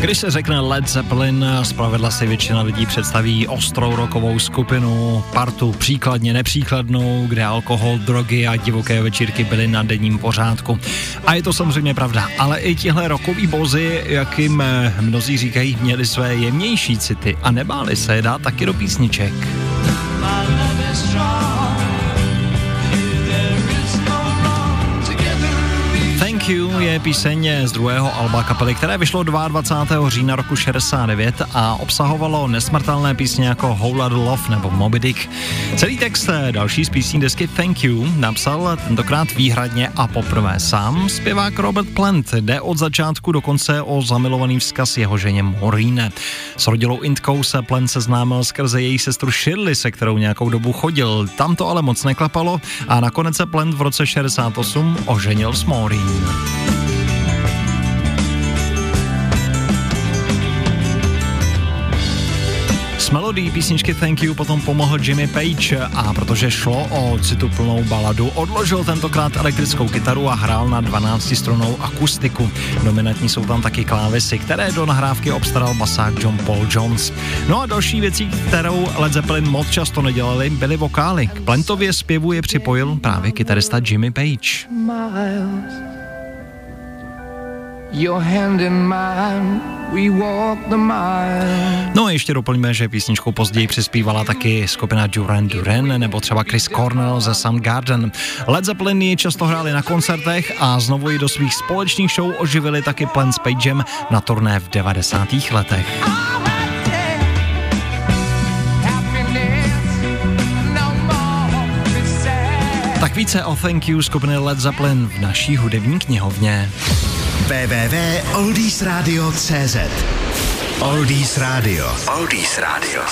Když se řekne Led Zeppelin, zpravidla si většina lidí představí ostrou rockovou skupinu, partu příkladně nepříkladnou, kde alkohol, drogy a divoké večírky byly na denním pořádku. A je to samozřejmě pravda, ale i tihle rockoví bozi, jakým mnozí říkají, měli své jemnější city a nebáli se je dát taky do písniček. Thank You je píseň z druhého alba kapely, které vyšlo 22. října roku 69 a obsahovalo nesmrtelné písně jako Howlard Love nebo Moby Dick. Celý text další z písní desky Thank You napsal tentokrát výhradně a poprvé sám zpěvák Robert Plant. Jde od začátku do konce o zamilovaný vzkaz jeho ženě Maureen. S rodilou Indkou se Plant seznámil skrze její sestru Shirley, se kterou nějakou dobu chodil. Tam to ale moc neklapalo a nakonec se Plant v roce 68 oženil s Maureen. S melodií písničky Thank You potom pomohl Jimmy Page a protože šlo o cituplnou baladu, odložil tentokrát elektrickou kytaru a hrál na 12-strunnou akustiku. Dominantní jsou tam taky klávesy, které do nahrávky obstaral basák John Paul Jones. No a další věcí, kterou Led Zeppelin moc často nedělali, byly vokály. K Plantově zpěvu je připojil právě kytarista Jimmy Page. Miles. Your hand in mine, we walk the mile. No a ještě doplňme, že písničku později přispívala taky skupina Duran Duran nebo třeba Chris Cornell ze Soundgarden. Led Zeppelin ji často hráli na koncertech a znovu ji do svých společných show oživili taky Planespedjem na turné v 90. letech. Tak více o Thank You skupiny Led Zeppelin v naší hudební knihovně. www.oldiesradio.cz Oldies Radio. Oldies Radio.